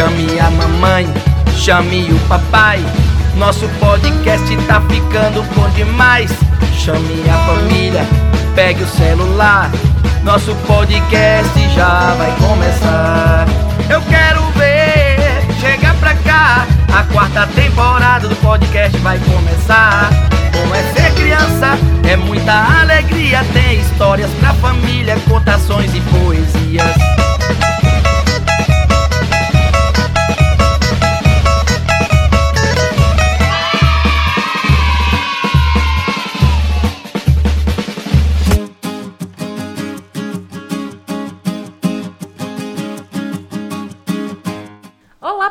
Chame a mamãe, chame o papai, nosso podcast tá ficando bom demais. Chame a família, pegue o celular, nosso podcast já vai começar. Eu quero ver, chega pra cá, a quarta temporada do podcast vai começar. Bom é ser criança, é muita alegria, tem histórias pra família, contações e poesias.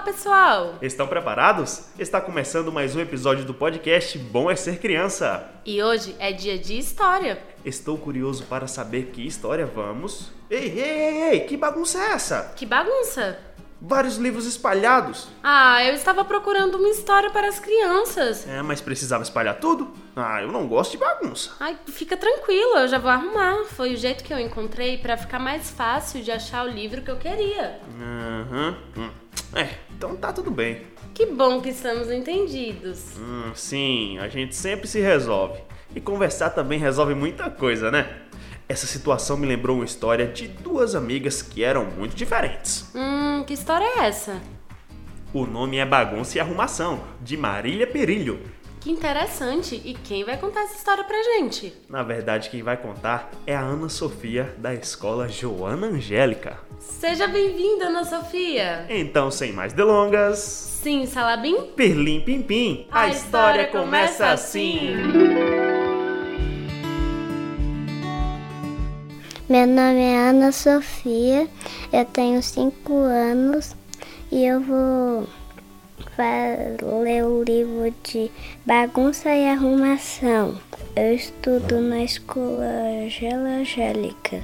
Pessoal, estão preparados? Está começando mais um episódio do podcast Bom é Ser Criança. E hoje é dia de história. Estou curioso para saber que história vamos... Ei, que bagunça é essa? Que bagunça? Vários livros espalhados. Ah, eu estava procurando uma história para as crianças. É, mas precisava espalhar tudo? Ah, eu não gosto de bagunça. Ai, fica tranquila, eu já vou arrumar. Foi o jeito que eu encontrei para ficar mais fácil de achar o livro que eu queria. Então tá tudo bem. Que bom que estamos entendidos. Sim, a gente sempre se resolve. E conversar também resolve muita coisa, né? Essa situação me lembrou uma história de duas amigas que eram muito diferentes. Que história é essa? O nome é Bagunça e Arrumação, de Marília Perilho. Que interessante! E quem vai contar essa história pra gente? Na verdade, quem vai contar é a Ana Sofia, da escola Joana Angélica. Seja bem-vinda, Ana Sofia! Então, sem mais delongas... Sim, Salabim? Pirlim Pim Pim! A história começa assim! Meu nome é Ana Sofia, eu tenho 5 anos e eu vou... ler o livro de Bagunça e Arrumação. Eu estudo na escola Joana Angélica.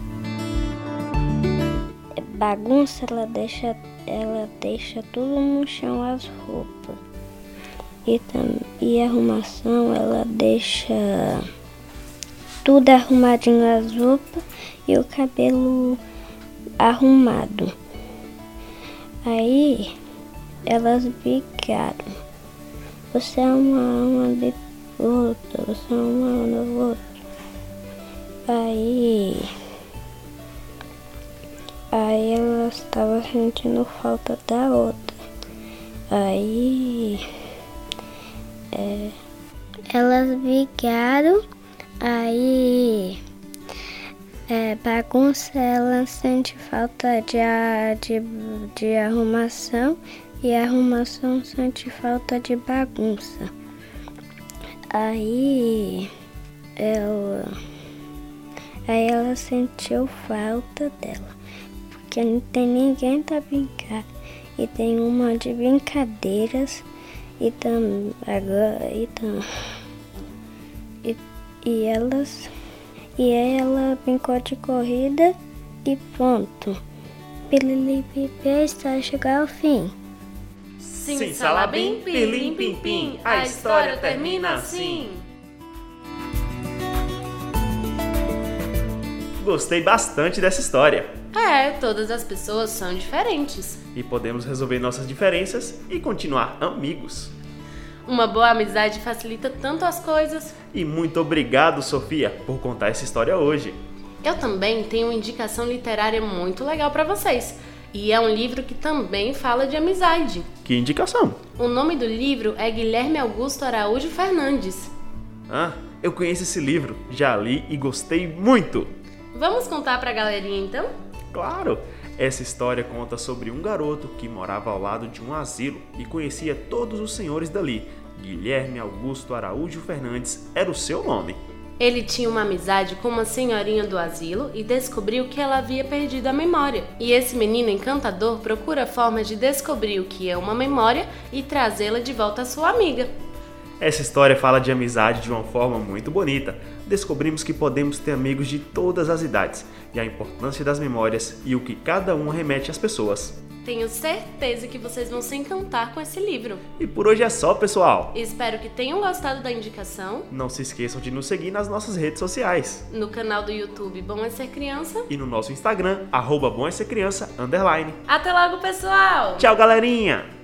Bagunça, ela deixa tudo no chão, as roupas. E arrumação, ela deixa tudo arrumadinho, as roupas e o cabelo arrumado. Aí... elas brigaram. Você é uma alma de outra, você é uma alma do outro. Aí ela estava sentindo falta da outra. Elas brigaram, bagunça, ela sente falta de arrumação. E a arrumação sente falta de bagunça. Aí ela sentiu falta dela. Porque não tem ninguém pra brincar. E tem um monte de brincadeiras. E aí ela brincou de corrida e pronto. Pililipipé está a chegar ao fim. Sim, Salabim, Pirlim Pim Pim, a história termina assim. Gostei bastante dessa história. Todas as pessoas são diferentes. E podemos resolver nossas diferenças e continuar amigos. Uma boa amizade facilita tanto as coisas. E muito obrigado, Sofia, por contar essa história hoje. Eu também tenho uma indicação literária muito legal para vocês. E é um livro que também fala de amizade. Que indicação? O nome do livro é Guilherme Augusto Araújo Fernandes. Eu conheço esse livro, já li e gostei muito. Vamos contar pra galerinha então? Claro! Essa história conta sobre um garoto que morava ao lado de um asilo e conhecia todos os senhores dali. Guilherme Augusto Araújo Fernandes era o seu nome. Ele tinha uma amizade com uma senhorinha do asilo e descobriu que ela havia perdido a memória. E esse menino encantador procura formas de descobrir o que é uma memória e trazê-la de volta à sua amiga. Essa história fala de amizade de uma forma muito bonita. Descobrimos que podemos ter amigos de todas as idades e a importância das memórias e o que cada um remete às pessoas. Tenho certeza que vocês vão se encantar com esse livro. E por hoje é só, pessoal. Espero que tenham gostado da indicação. Não se esqueçam de nos seguir nas nossas redes sociais. No canal do YouTube Bom É Ser Criança. E no nosso Instagram, @BomÉSerCriança_. Até logo, pessoal! Tchau, galerinha!